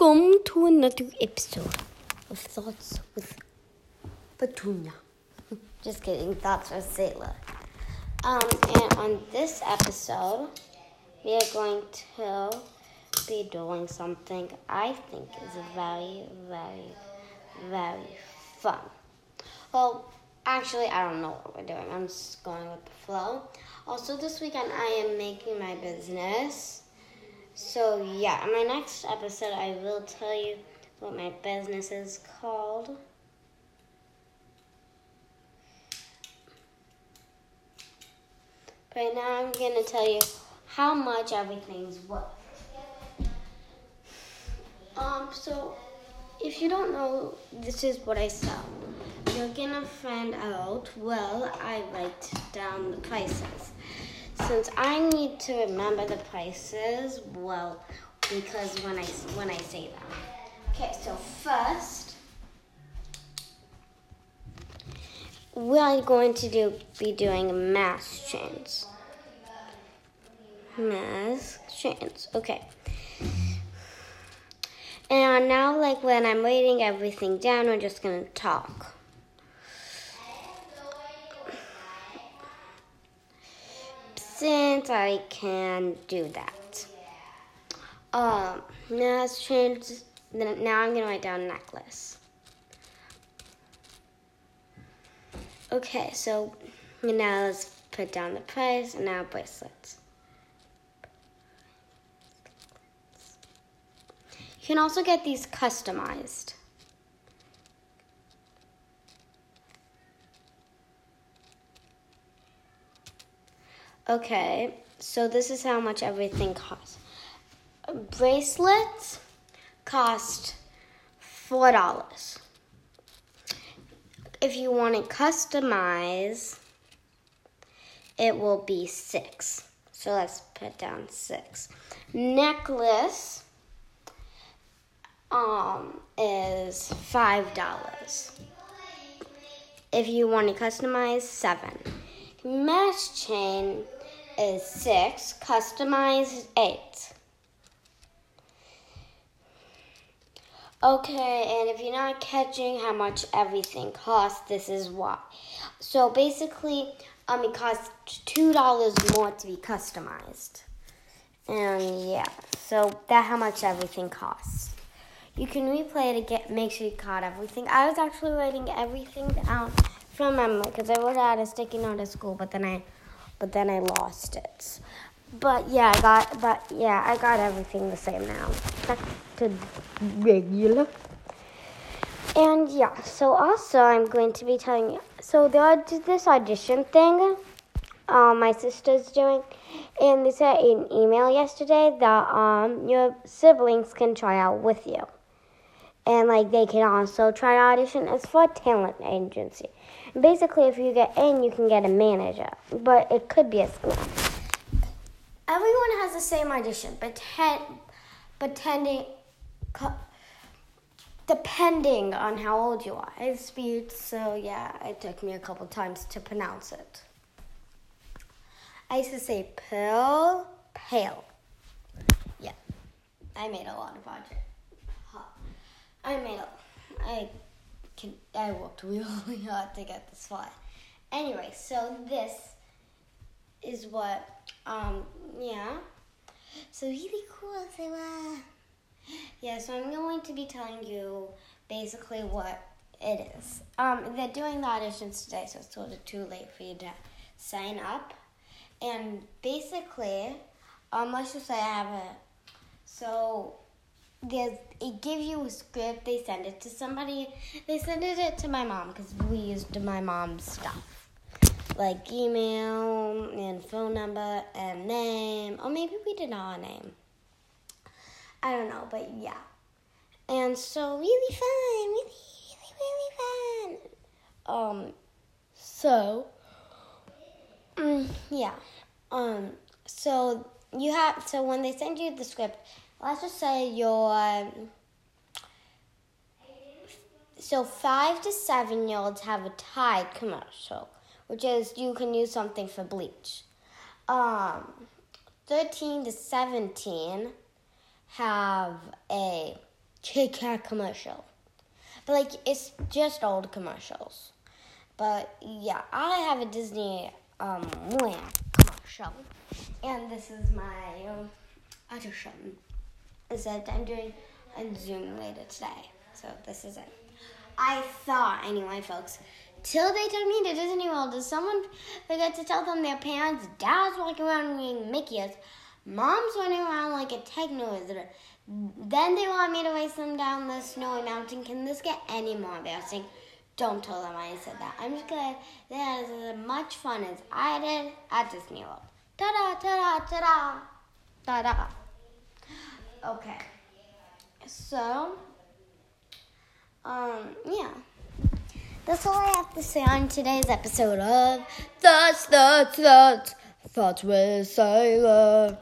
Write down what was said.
Welcome to another episode of Thoughts with Petunia. Just kidding, Thoughts with Sailor. And on this episode, we are going to be doing something I think is very, very, very fun. Well, actually, I don't know what we're doing. I'm just going with the flow. Also, this weekend, I am making my business. So, yeah, in my next episode, I will tell you what my business is called. But now I'm going to tell you how much everything's worth. So, if you don't know, this is what I sell. You're going to find out, well, I write down the prices. Since I need to remember the prices, well, because when I say them. Okay, so first, we are going to be doing mask chains. Okay. And now, like when I'm writing everything down, we're just gonna talk. Since I can do that. Now let's change. Now I'm gonna write down necklace. Okay, so now let's put down the price and now bracelets. You can also get these customized. Okay, so this is how much everything costs. Bracelets cost $4. If you want to customize, it will be $6. So let's put down $6. Necklace is $5. If you want to customize, $7. Mesh chain is $6, customized $8. Okay, and if you're not catching how much everything costs, this is why. So basically, it costs $2 more to be customized. And yeah, so that's how much everything costs. You can replay it again, make sure you caught everything. I was actually writing everything down from memory because I wrote out a sticky note at school, but then I lost it. But yeah, I got everything the same now. Regular. And yeah, so also I'm going to be telling you, so this audition thing my sister's doing, and they sent an email yesterday that your siblings can try out with you, and like they can also try to audition. It's for a talent agency, and basically if you get in you can get a manager, but it could be a school. Everyone has the same audition, depending on how old you are. I speak, so yeah, it took me a couple times to pronounce it. I used to say pale. Yeah, I made a lot of projects. I worked really hard to get this fly. Anyway, so this is what, yeah. So really cool, Sarah. Yeah, so I'm going to be telling you basically what it is. They're doing the auditions today, so it's sort of too late for you to sign up. And basically, let's just say they give you a script, they send it to somebody. They send it to my mom because we used my mom's stuff. Like email and phone number and name. Or maybe we did our name. I don't know, but yeah. And so really fun. Really, really, really fun. So when they send you the script, let's just say you're, so 5 to 7 year olds have a Tide commercial, which is you can use something for bleach. 13 to 17 have a KK commercial. But, like, it's just old commercials. But, yeah, I have a Disney Land commercial. And this is my audition. Except I'm doing a Zoom later today. So this is it. I thought, anyway, folks, till they took me to Disney World, did someone forget to tell them their parents' dad's walking around wearing Mickey ears, mom's running around like a techno visitor. Then they want me to race them down the snowy mountain. Can this get any more embarrassing? Don't tell them I said that. I'm just glad they had as much fun as I did at Disney World. Ta-da, ta-da, ta-da, ta-da. Okay. So, yeah. That's all I have to say on today's episode of Thoughts with Sailor.